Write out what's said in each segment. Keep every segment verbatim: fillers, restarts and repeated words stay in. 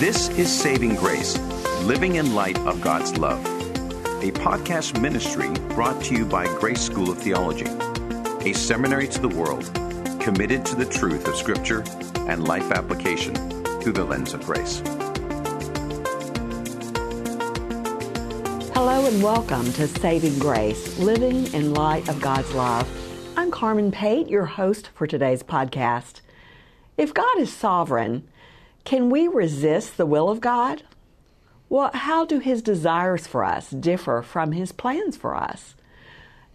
This is Saving Grace, Living in Light of God's Love, a podcast ministry brought to you by Grace School of Theology, a seminary to the world committed to the truth of Scripture and life application through the lens of grace. Hello and welcome to Saving Grace, Living in Light of God's Love. I'm Carmen Pate, your host for today's podcast. If God is sovereign, can we resist the will of God? Well, how do His desires for us differ from His plans for us?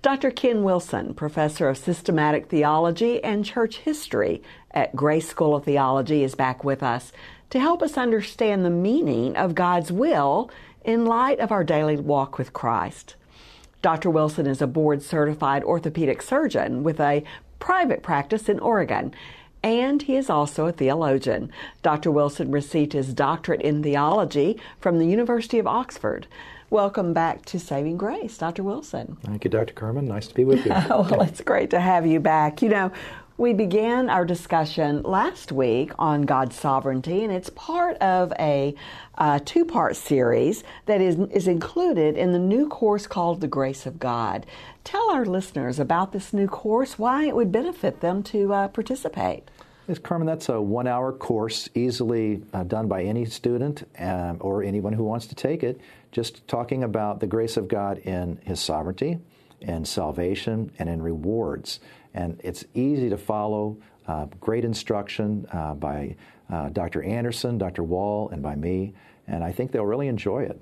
Doctor Ken Wilson, professor of systematic theology and church history at Grace School of Theology, is back with us to help us understand the meaning of God's will in light of our daily walk with Christ. Doctor Wilson is a board-certified orthopedic surgeon with a private practice in Oregon, and he is also a theologian. Doctor Wilson received his doctorate in theology from the University of Oxford. Welcome back to Saving Grace, Doctor Wilson. Thank you, Doctor Carmen. Nice to be with you. Oh, well, it's great to have you back. You know, we began our discussion last week on God's sovereignty, and it's part of a uh, two-part series that is, is included in the new course called The Grace of God. Tell our listeners about this new course, why it would benefit them to uh, participate. Yes, Carmen, that's a one-hour course, easily uh, done by any student um, or anyone who wants to take it, just talking about the grace of God in His sovereignty, in salvation, and in rewards. And it's easy to follow, uh, great instruction uh, by uh, Doctor Anderson, Doctor Wall, and by me, and I think they'll really enjoy it.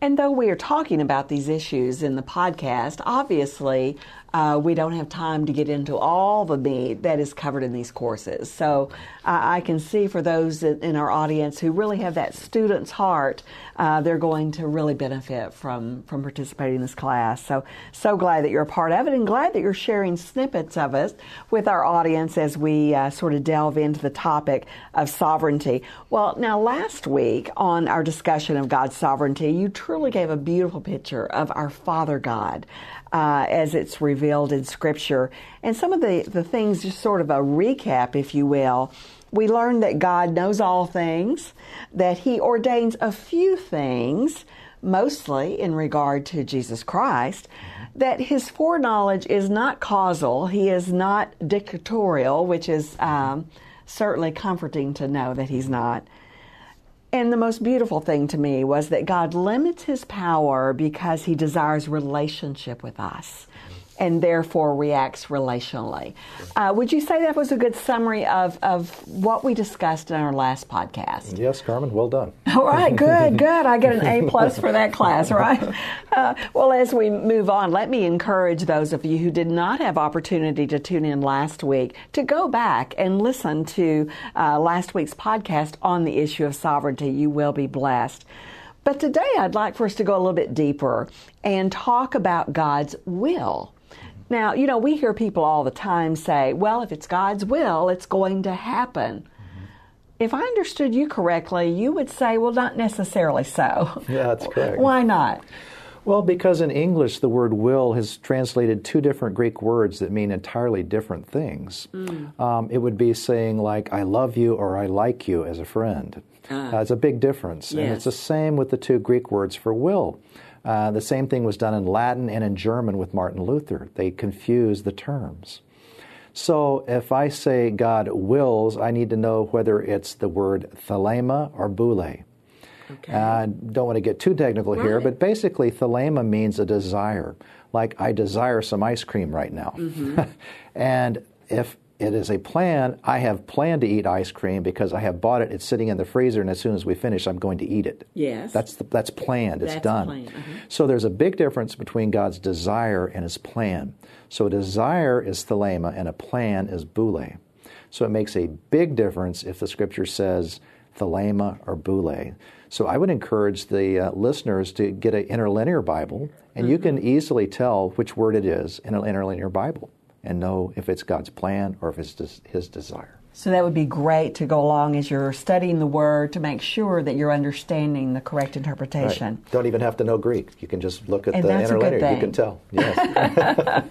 And though we are talking about these issues in the podcast, obviously uh, we don't have time to get into all the meat that is covered in these courses. So uh, I can see for those in our audience who really have that student's heart, uh, they're going to really benefit from, from participating in this class. So, so glad that you're a part of it, and glad that you're sharing snippets of it with our audience as we uh, sort of delve into the topic of sovereignty. Well, now last week on our discussion of God's sovereignty, you truly gave a beautiful picture of our Father God uh, as it's revealed in Scripture. And some of the, the things, just sort of a recap, if you will, we learned that God knows all things, that He ordains a few things, mostly in regard to Jesus Christ, that His foreknowledge is not causal, He is not dictatorial, which is um, certainly comforting to know that He's not. And the most beautiful thing to me was that God limits His power because He desires relationship with us and therefore reacts relationally. Uh, would you say that was a good summary of, of what we discussed in our last podcast? Yes, Carmen, well done. All right, good, good. I get an A plus for that class, right? Uh, well, as we move on, let me encourage those of you who did not have opportunity to tune in last week to go back and listen to uh, last week's podcast on the issue of sovereignty. You will be blessed. But today I'd like for us to go a little bit deeper and talk about God's will. Now, you know, we hear people all the time say, well, if it's God's will, it's going to happen. Mm-hmm. If I understood you correctly, you would say, well, not necessarily so. Yeah, that's correct. Why not? Well, because in English, the word will has translated two different Greek words that mean entirely different things. Mm. Um, it would be saying like, I love you or I like you as a friend. Ah. Uh, it's a big difference. Yes. And it's the same with the two Greek words for will. Uh, the same thing was done in Latin and in German with Martin Luther. They confused the terms. So if I say God wills, I need to know whether it's the word thelema or boule. Okay. I uh, don't want to get too technical right here, but basically thelema means a desire, like I desire some ice cream right now. Mm-hmm. And if it is a plan, I have planned to eat ice cream because I have bought it, it's sitting in the freezer, and as soon as we finish, I'm going to eat it. Yes. That's the, that's planned, it's that's done. Planned. Mm-hmm. So there's a big difference between God's desire and His plan. So desire is thelema and a plan is boule. So it makes a big difference if the Scripture says thelema or boule. So I would encourage the uh, listeners to get an interlinear Bible, and mm-hmm. you can easily tell which word it is in an interlinear Bible and know if it's God's plan or if it's des- His desire. So that would be great to go along as you're studying the Word to make sure that you're understanding the correct interpretation. Right. Don't even have to know Greek. You can just look at and the interlinear. You can tell. Yes.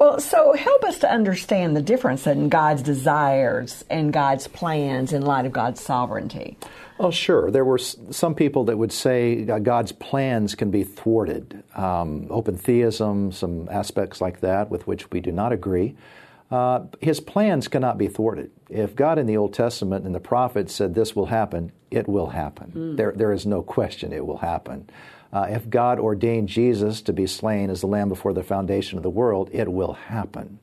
Well, so help us to understand the difference in God's desires and God's plans in light of God's sovereignty. Oh, sure. There were some people that would say God's plans can be thwarted. Um, open theism, some aspects like that with which we do not agree. Uh, his plans cannot be thwarted. If God in the Old Testament and the prophets said this will happen, it will happen. Mm. There, there is no question it will happen. Uh, if God ordained Jesus to be slain as the Lamb before the foundation of the world, it will happen.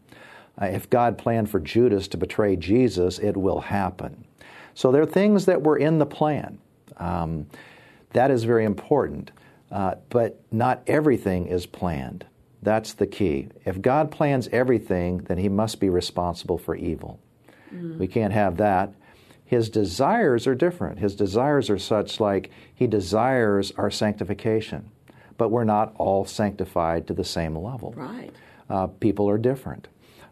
Uh, if God planned for Judas to betray Jesus, it will happen. So there are things that were in the plan. Um, that is very important. Uh, but not everything is planned. That's the key. If God plans everything, then He must be responsible for evil. Mm. We can't have that. His desires are different. His desires are such like He desires our sanctification, but we're not all sanctified to the same level. Right. Uh, people are different.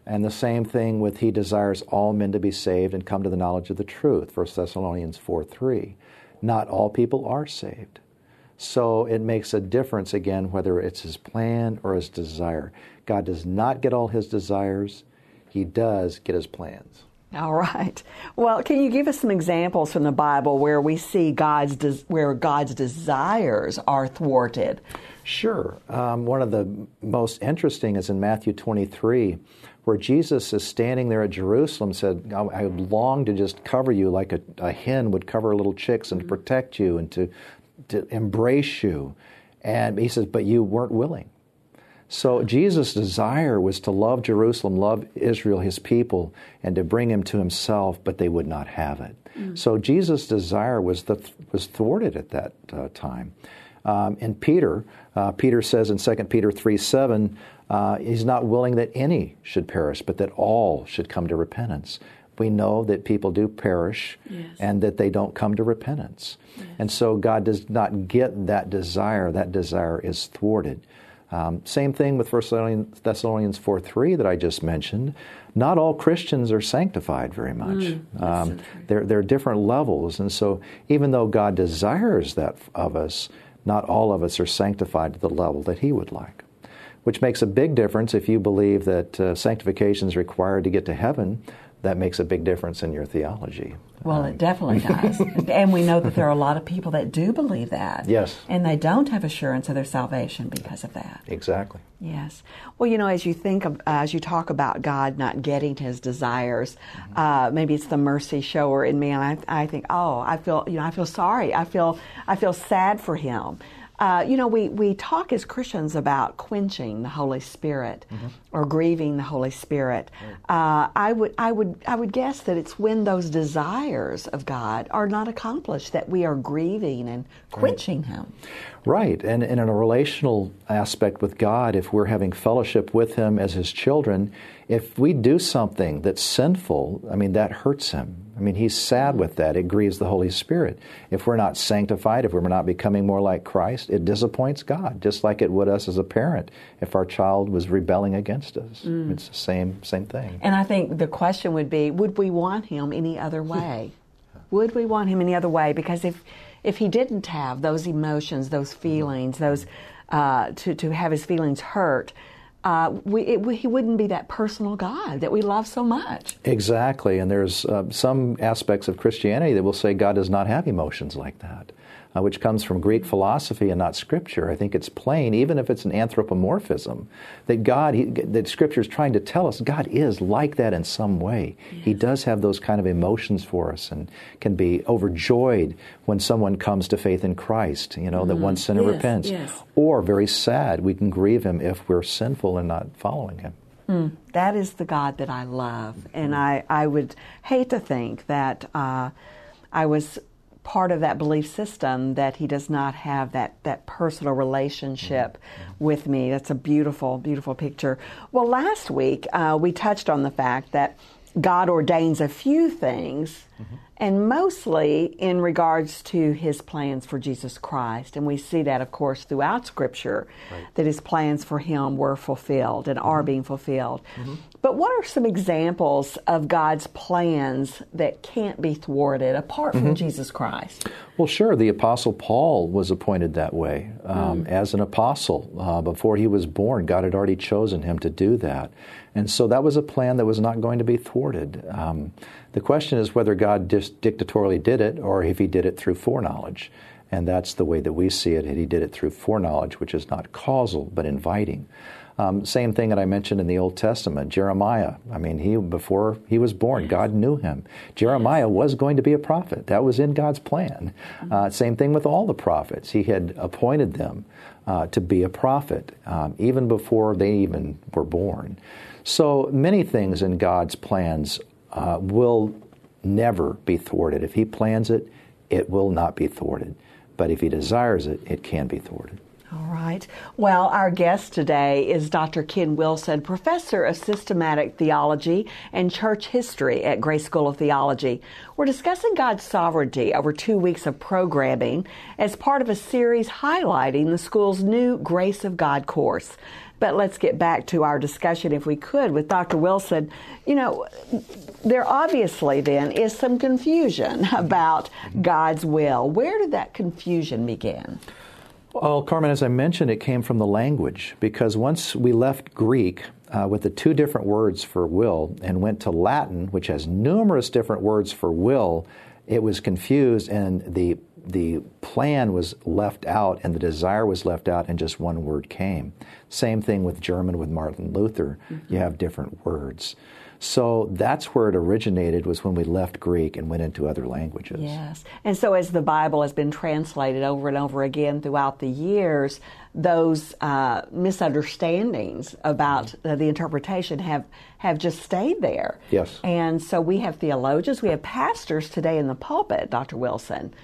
And the same thing with He desires all men to be saved and come to the knowledge of the truth, First Thessalonians four three. Not all people are saved. So it makes a difference, again, whether it's His plan or His desire. God does not get all His desires. He does get His plans. All right. Well, can you give us some examples from the Bible where we see God's des- where God's desires are thwarted? Sure. Um, one of the most interesting is in Matthew twenty-three, where Jesus is standing there at Jerusalem, said, I, I long to just cover you like a, a hen would cover her little chicks and mm-hmm. to protect you and to... to embrace you. And He says, but you weren't willing. So Jesus' desire was to love Jerusalem, love Israel, His people, and to bring Him to Himself, but they would not have it. Mm. So Jesus' desire was the, was thwarted at that uh, time. Um, and Peter, uh, Peter says in Second Peter three seven, uh, He's not willing that any should perish, but that all should come to repentance. We know that people do perish, yes, and that they don't come to repentance. Yes. And so God does not get that desire. That desire is thwarted. Um, same thing with First Thessalonians four three that I just mentioned. Not all Christians are sanctified very much. Mm, um, so there, there are different levels. And so even though God desires that of us, not all of us are sanctified to the level that He would like, which makes a big difference if you believe that uh, sanctification is required to get to heaven. That makes a big difference in your theology. Well, um, it definitely does. And we know that there are a lot of people that do believe that. Yes. And they don't have assurance of their salvation because of that. Exactly. Yes. Well, you know, as you think of, uh, as you talk about God not getting His desires, mm-hmm. uh, maybe it's the mercy shower in me, and I, I think, oh, I feel, you know, I feel sorry. I feel, I feel sad for him. Uh, you know, we, we talk as Christians about quenching the Holy Spirit, mm-hmm. or grieving the Holy Spirit. Uh, I would I would I would guess that it's when those desires of God are not accomplished that we are grieving and quenching right. Him. Right, and, and in a relational aspect with God, if we're having fellowship with Him as His children, if we do something that's sinful, I mean, that hurts Him. I mean, He's sad with that. It grieves the Holy Spirit. If we're not sanctified, if we're not becoming more like Christ, it disappoints God, just like it would us as a parent if our child was rebelling against us. Mm. It's the same same thing. And I think the question would be, would we want Him any other way? Would we want Him any other way? Because if if He didn't have those emotions, those feelings, those uh, to, to have His feelings hurt, Uh, we, it, we, he wouldn't be that personal God that we love so much. Exactly, and there's uh, some aspects of Christianity that will say God does not have emotions like that, uh, which comes from Greek philosophy and not Scripture. I think it's plain, even if it's an anthropomorphism, that God, he, that Scripture is trying to tell us God is like that in some way. Yes. He does have those kind of emotions for us and can be overjoyed when someone comes to faith in Christ, you know, mm-hmm. that one sinner yes, repents. Yes. Or very sad, we can grieve Him if we're sinful and not following Him. Mm, that is the God that I love. And I, I would hate to think that uh, I was part of that belief system that He does not have that, that personal relationship mm-hmm. with me. That's a beautiful, beautiful picture. Well, last week uh, we touched on the fact that God ordains a few things, mm-hmm. and mostly in regards to His plans for Jesus Christ. And we see that, of course, throughout Scripture, right. that His plans for Him were fulfilled and mm-hmm. are being fulfilled. Mm-hmm. But what are some examples of God's plans that can't be thwarted apart from mm-hmm. Jesus Christ? Well, sure. The Apostle Paul was appointed that way um, mm. as an apostle. Uh, before he was born, God had already chosen him to do that. And so that was a plan that was not going to be thwarted. Um, the question is whether God just dictatorially did it or if he did it through foreknowledge. And that's the way that we see it. And he did it through foreknowledge, which is not causal, but inviting. Um, same thing that I mentioned in the Old Testament, Jeremiah. I mean, he before he was born, God knew him. Jeremiah was going to be a prophet. That was in God's plan. Uh, same thing with all the prophets. He had appointed them uh, to be a prophet, um, even before they even were born. So many things in God's plans uh, will never be thwarted. If he plans it, it will not be thwarted. But if he desires it, it can be thwarted. All right. Well, our guest today is Doctor Ken Wilson, professor of systematic theology and church history at Grace School of Theology. We're discussing God's sovereignty over two weeks of programming as part of a series highlighting the school's new Grace of God course. But let's get back to our discussion, if we could, with Doctor Wilson. You know, there obviously then is some confusion about God's will. Where did that confusion begin? Well, Carmen, as I mentioned, it came from the language, because once we left Greek uh, with the two different words for will and went to Latin, which has numerous different words for will, it was confused and the the plan was left out and the desire was left out and just one word came. Same thing with German with Martin Luther. Mm-hmm. You have different words. So that's where it originated, was when we left Greek and went into other languages. Yes. And so as the Bible has been translated over and over again throughout the years, those uh, misunderstandings about uh, the interpretation have, have just stayed there. Yes. And so we have theologians, we have pastors today in the pulpit, Doctor Wilson,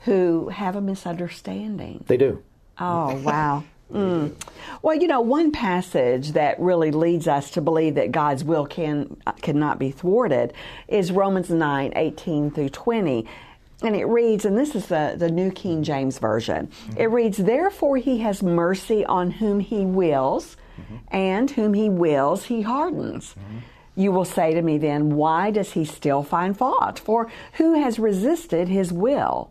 who have a misunderstanding. They do. Oh, wow. Mm. Well, you know, one passage that really leads us to believe that God's will can cannot be thwarted is Romans nine, eighteen through twenty. And it reads, and this is the, the New King James Version, mm-hmm. it reads, "Therefore he has mercy on whom he wills, mm-hmm. and whom he wills he hardens. Mm-hmm. You will say to me then, why does he still find fault? For who has resisted his will?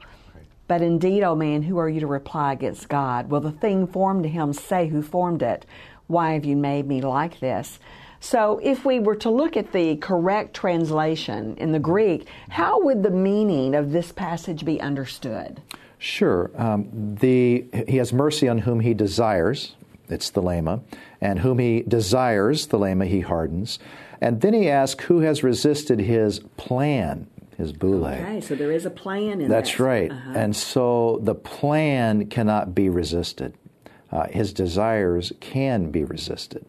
But indeed, O man, who are you to reply against God? Will the thing formed to him say who formed it, why have you made me like this?" So if we were to look at the correct translation in the Greek, how would the meaning of this passage be understood? Sure. Um, the he has mercy on whom he desires, it's Thelema, and whom he desires, Thelema, he hardens. And then he asks, who has resisted his plan? His Boule. Okay, so there is a plan in That's that. right. Uh-huh. And so the plan cannot be resisted. Uh, his desires can be resisted.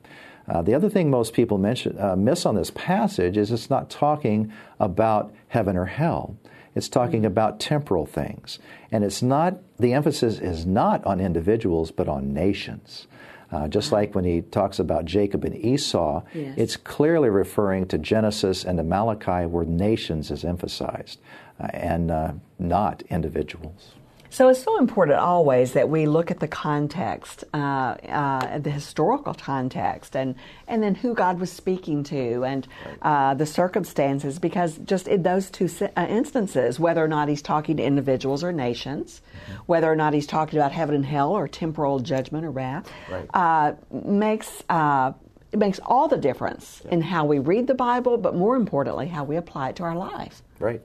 Uh, the other thing most people mention, uh, miss on this passage is it's not talking about heaven or hell. It's talking mm-hmm. about temporal things. And it's not, the emphasis is not on individuals, but on nations. Uh, just like when he talks about Jacob and Esau, yes. it's clearly referring to Genesis and to Malachi, where nations is emphasized uh, and uh, not individuals. So it's so important always that we look at the context, uh, uh, the historical context, and, and then who God was speaking to and uh, the circumstances, because just in those two instances, whether or not he's talking to individuals or nations, mm-hmm. whether or not he's talking about heaven and hell or temporal judgment or wrath, right. uh, makes uh, it makes all the difference yeah. in how we read the Bible, but more importantly, how we apply it to our life. Right.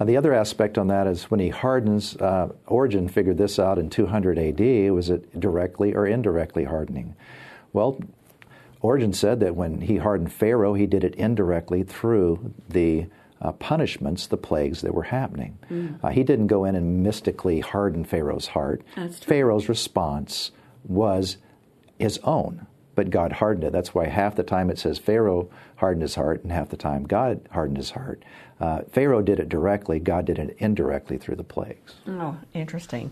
Uh, the other aspect on that is when he hardens, uh, Origen figured this out in two hundred A D, was it directly or indirectly hardening? Well, Origen said that when he hardened Pharaoh, he did it indirectly through the uh, punishments, the plagues that were happening. Mm. Uh, he didn't go in and mystically harden Pharaoh's heart. That's true. Pharaoh's response was his own. But God hardened it. That's why half the time it says Pharaoh hardened his heart, and half the time God hardened his heart. Uh, Pharaoh did it directly. God did it indirectly through the plagues. Oh, interesting.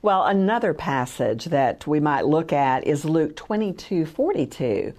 Well, another passage that we might look at is Luke twenty-two forty-two.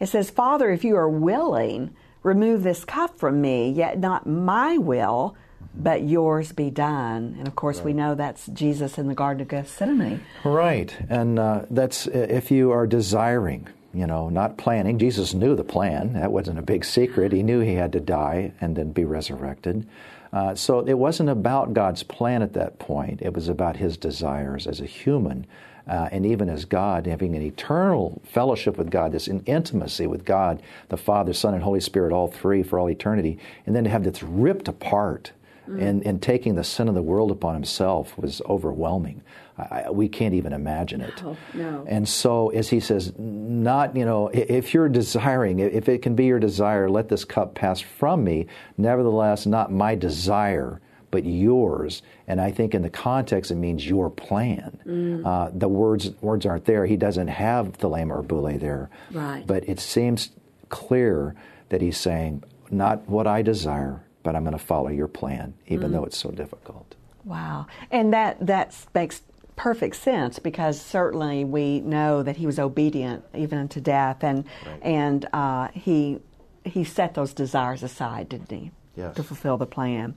It says, "Father, if you are willing, remove this cup from me, yet not my will, but yours be done." And of course, right. we know that's Jesus in the Garden of Gethsemane. Right. And uh, that's if you are desiring, you know, not planning. Jesus knew the plan. That wasn't a big secret. He knew he had to die and then be resurrected. Uh, so it wasn't about God's plan at that point. It was about his desires as a human, uh, and even as God, having an eternal fellowship with God, this intimacy with God, the Father, Son, and Holy Spirit, all three for all eternity, and then to have this ripped apart mm. and, and taking the sin of the world upon himself was overwhelming. I, we can't even imagine it. No, no. And so, as he says, not, you know, if you're desiring, if it can be your desire, let this cup pass from me. Nevertheless, not my desire, but yours. And I think in the context, it means your plan. Mm. Uh, the words words aren't there. He doesn't have Thelema or Boule there. Right. But it seems clear that he's saying, not what I desire, but I'm going to follow your plan, even mm. though it's so difficult. Wow. And that, that makes perfect sense, because certainly we know that he was obedient even unto death, and right. and uh, he he set those desires aside, didn't he? Yes. To fulfill the plan.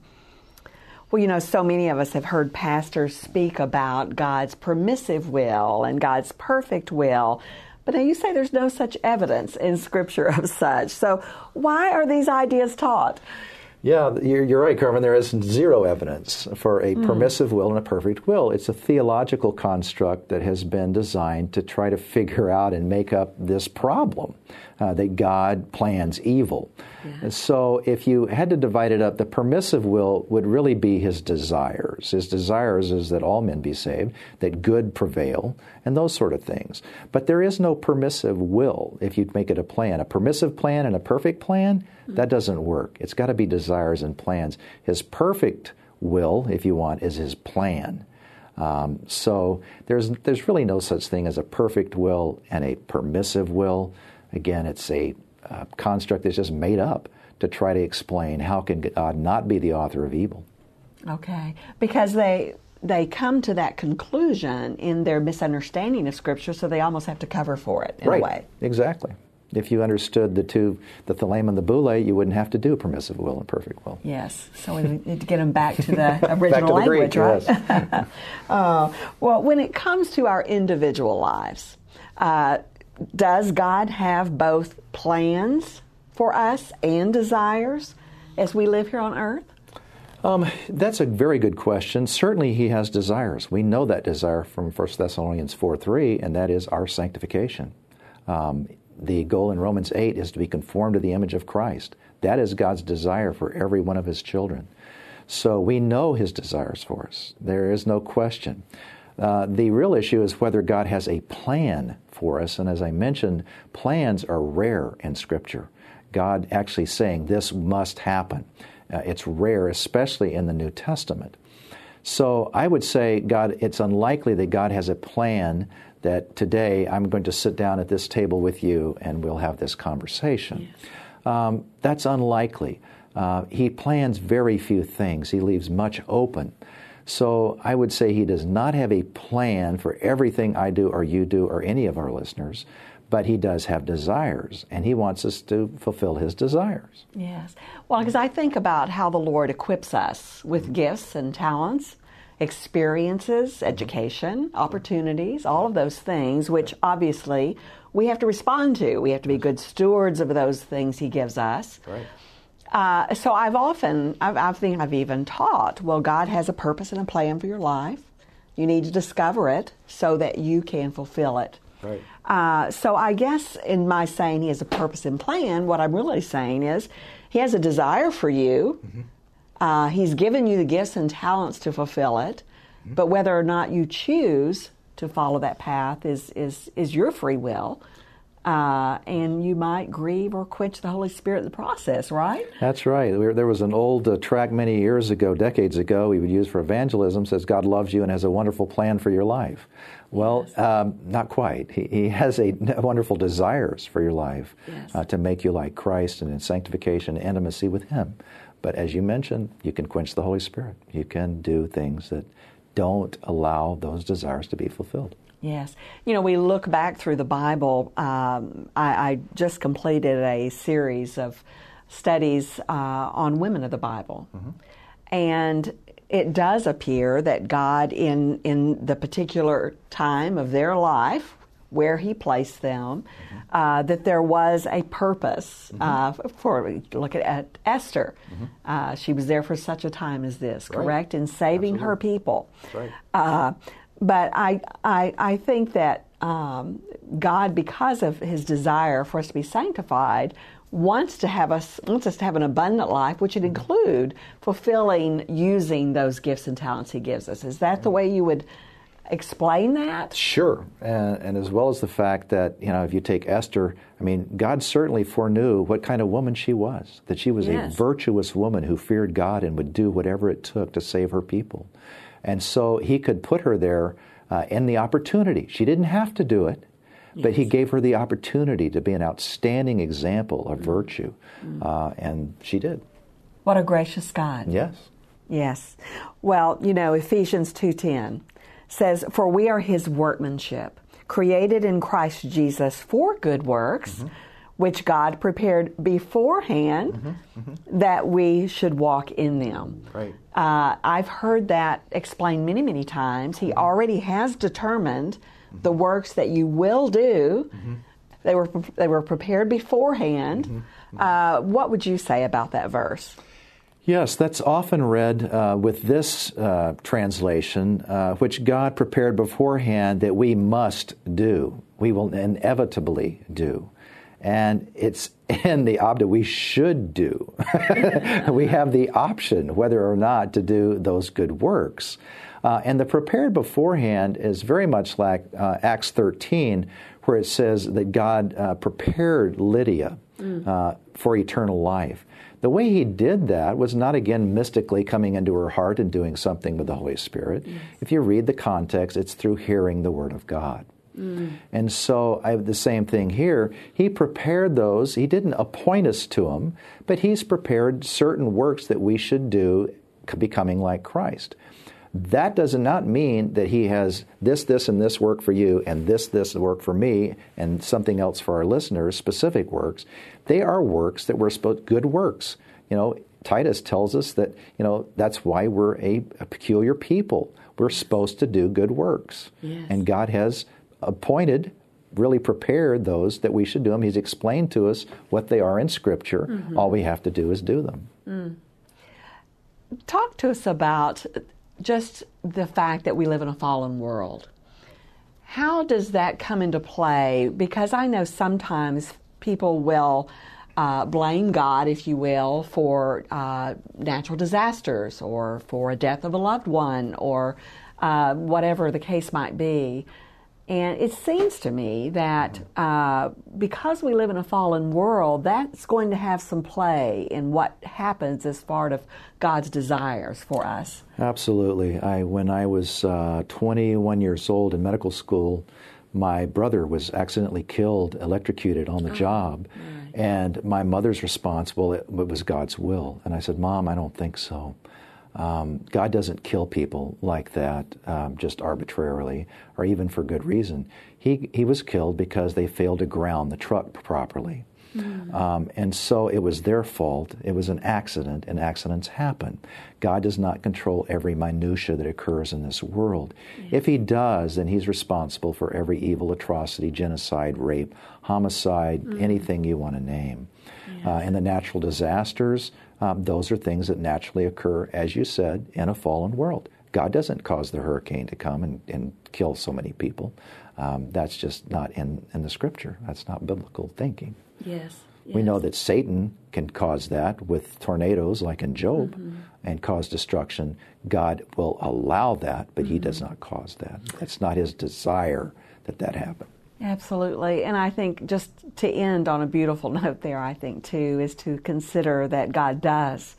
Well, you know, so many of us have heard pastors speak about God's permissive will and God's perfect will, but now you say there's no such evidence in Scripture of such. So why are these ideas taught? Yeah, you're right, Carmen. There is zero evidence for a mm. permissive will and a perfect will. It's a theological construct that has been designed to try to figure out and make up this problem, uh, that God plans evil. Yeah. And so if you had to divide it up, the permissive will would really be his desires. His desires is that all men be saved, that good prevail, and those sort of things. But there is no permissive will if you make it a plan. A permissive plan and a perfect plan, mm. that doesn't work. It's got to be desired. Desires and plans. His perfect will, if you want, is his plan. Um, so there's there's really no such thing as a perfect will and a permissive will. Again, it's a uh, construct that's just made up to try to explain how can God not be the author of evil. Okay, because they they come to that conclusion in their misunderstanding of Scripture, so they almost have to cover for it in right. a way. Exactly. If you understood the two, the Thelema and the Boule, you wouldn't have to do permissive will and perfect will. Yes, so we need to get them back to the original to language, the Greek, right? Yes. uh, well, when it comes to our individual lives, uh, does God have both plans for us and desires as we live here on earth? Um, that's a very good question. Certainly he has desires. We know that desire from First Thessalonians four three, and that is our sanctification. Um, The goal in Romans eight is to be conformed to the image of Christ. That is God's desire for every one of his children. So we know his desires for us. There is no question. Uh, the real issue is whether God has a plan for us. And as I mentioned, plans are rare in Scripture. God actually saying this must happen. Uh, it's rare, especially in the New Testament. So I would say God, it's unlikely that God has a plan that today I'm going to sit down at this table with you and we'll have this conversation. Yes. Um, that's unlikely. Uh, he plans very few things. He leaves much open. So I would say he does not have a plan for everything I do or you do or any of our listeners, but he does have desires, and he wants us to fulfill his desires. Yes. Well, because I think about how the Lord equips us with mm-hmm. gifts and talents, experiences, education, opportunities, all of those things, which obviously we have to respond to. We have to be good stewards of those things he gives us. Right. Uh, so I've often, I've, I think I've even taught, well, God has a purpose and a plan for your life. You need to discover it so that you can fulfill it. Right. Uh, so I guess in my saying he has a purpose and plan, what I'm really saying is he has a desire for you. Mm-hmm. Uh, he's given you the gifts and talents to fulfill it, but whether or not you choose to follow that path is is, is your free will, uh, and you might grieve or quench the Holy Spirit in the process, right? That's right. There was an old uh, track many years ago, decades ago, we would use for evangelism, says God loves you and has a wonderful plan for your life. Well, yes. um, not quite. He, he has a wonderful desires for your life, yes. uh, to make you like Christ and in sanctification, intimacy with him. But as you mentioned, you can quench the Holy Spirit. You can do things that don't allow those desires to be fulfilled. Yes. You know, we look back through the Bible. Um, I, I just completed a series of studies uh, on women of the Bible. Mm-hmm. And it does appear that God, in, in the particular time of their life, where he placed them, mm-hmm. uh, that there was a purpose mm-hmm. uh, for, look at, at Esther. Mm-hmm. Uh, she was there for such a time as this, right. correct? In saving Absolutely. her people. That's right. Uh, but I, I, I think that um, God, because of his desire for us to be sanctified, wants to have us wants us to have an abundant life, which would include fulfilling using those gifts and talents he gives us. Is that the way you would explain that? Sure, and, and as well as the fact that, you know, if you take Esther, I mean, God certainly foreknew what kind of woman she was, that she was yes. a virtuous woman who feared God and would do whatever it took to save her people. And so he could put her there uh, in the opportunity. She didn't have to do it. But he gave her the opportunity to be an outstanding example of virtue, uh, and she did. What a gracious God. Yes. Yes. Well, you know, Ephesians two ten says, "For we are his workmanship, created in Christ Jesus for good works, mm-hmm. which God prepared beforehand mm-hmm. Mm-hmm. that we should walk in them." Right. Uh, I've heard that explained many, many times. He mm-hmm. already has determined the works that you will do, mm-hmm. they were they were prepared beforehand. Mm-hmm. Uh, what would you say about that verse? Yes, that's often read uh, with this uh, translation, uh, which God prepared beforehand that we must do, we will inevitably do. And it's in the option, we should do. We have the option whether or not to do those good works. Uh, and the prepared beforehand is very much like uh, Acts thirteen, where it says that God uh, prepared Lydia mm. uh, for eternal life. The way he did that was not, again, mystically coming into her heart and doing something with the Holy Spirit. Yes. If you read the context, it's through hearing the Word of God. Mm. And so I have the same thing here. He prepared those. He didn't appoint us to them, but he's prepared certain works that we should do becoming like Christ. That does not mean that he has this, this, and this work for you, and this, this work for me, and something else for our listeners, specific works. They are works that we're supposed, good works. You know, Titus tells us that, you know, that's why we're a, a peculiar people. We're supposed to do good works. Yes. And God has appointed, really prepared those that we should do them. He's explained to us what they are in Scripture. Mm-hmm. All we have to do is do them. Mm. Talk to us about just the fact that we live in a fallen world. How does that come into play? Because I know sometimes people will uh, blame God, if you will, for uh, natural disasters or for a death of a loved one or uh, whatever the case might be. And it seems to me that uh, because we live in a fallen world, that's going to have some play in what happens as part of God's desires for us. Absolutely. I, when I was uh, twenty-one years old in medical school, my brother was accidentally killed, electrocuted on the oh, job. Right. And my mother's response, well, it, it was God's will. And I said, Mom, I don't think so. Um, God doesn't kill people like that um, just arbitrarily or even for good reason. He he was killed because they failed to ground the truck properly. Mm. Um, and so it was their fault. It was an accident, and accidents happen. God does not control every minutia that occurs in this world. Mm. If he does, then he's responsible for every evil, atrocity, genocide, rape, homicide, mm. anything you want to name. Yeah. Uh, and the natural disasters, Um, those are things that naturally occur, as you said, in a fallen world. God doesn't cause the hurricane to come and, and kill so many people. Um, that's just not in, in the Scripture. That's not biblical thinking. Yes, yes. We know that Satan can cause that with tornadoes, like in Job, mm-hmm. and cause destruction. God will allow that, but mm-hmm. he does not cause that. That's not his desire that that happen. Absolutely. And I think just to end on a beautiful note there, I think, too, is to consider that God does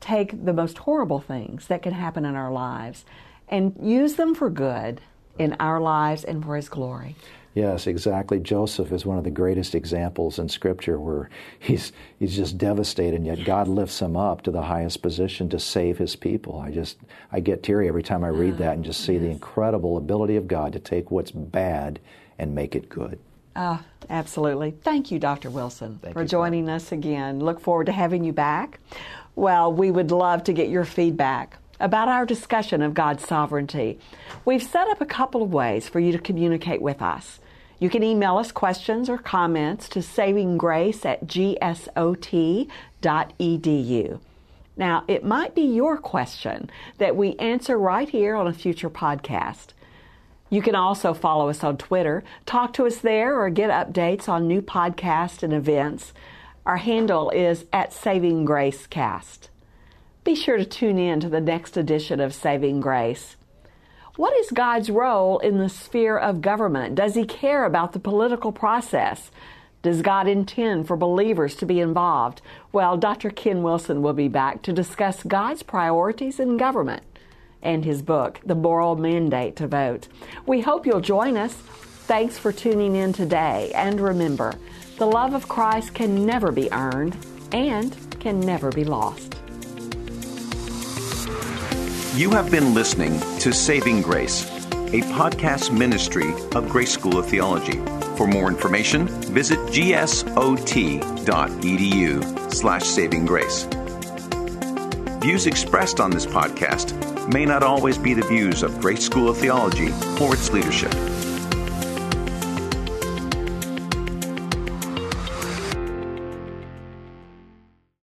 take the most horrible things that can happen in our lives and use them for good in our lives and for his glory. Yes, exactly. Joseph is one of the greatest examples in Scripture where he's he's just devastated, and yet God lifts him up to the highest position to save his people. I just I get teary every time I read that and just see yes. the incredible ability of God to take what's bad and make it good. Uh, absolutely. Thank you, Doctor Wilson, Thank for you, joining Carmen. us again. Look forward to having you back. Well, we would love to get your feedback about our discussion of God's sovereignty. We've set up a couple of ways for you to communicate with us. You can email us questions or comments to savinggrace at g s o t dot e d u. Now, it might be your question that we answer right here on a future podcast. You can also follow us on Twitter, talk to us there, or get updates on new podcasts and events. Our handle is at Saving Grace Cast. Be sure to tune in to the next edition of Saving Grace. What is God's role in the sphere of government? Does He care about the political process? Does God intend for believers to be involved? Well, Doctor Ken Wilson will be back to discuss God's priorities in government and his book, The Moral Mandate to Vote. We hope you'll join us. Thanks for tuning in today. And remember, the love of Christ can never be earned and can never be lost. You have been listening to Saving Grace, a podcast ministry of Grace School of Theology. For more information, visit g s o t dot e d u slash saving grace. Views expressed on this podcast may not always be the views of Grace School of Theology or its leadership.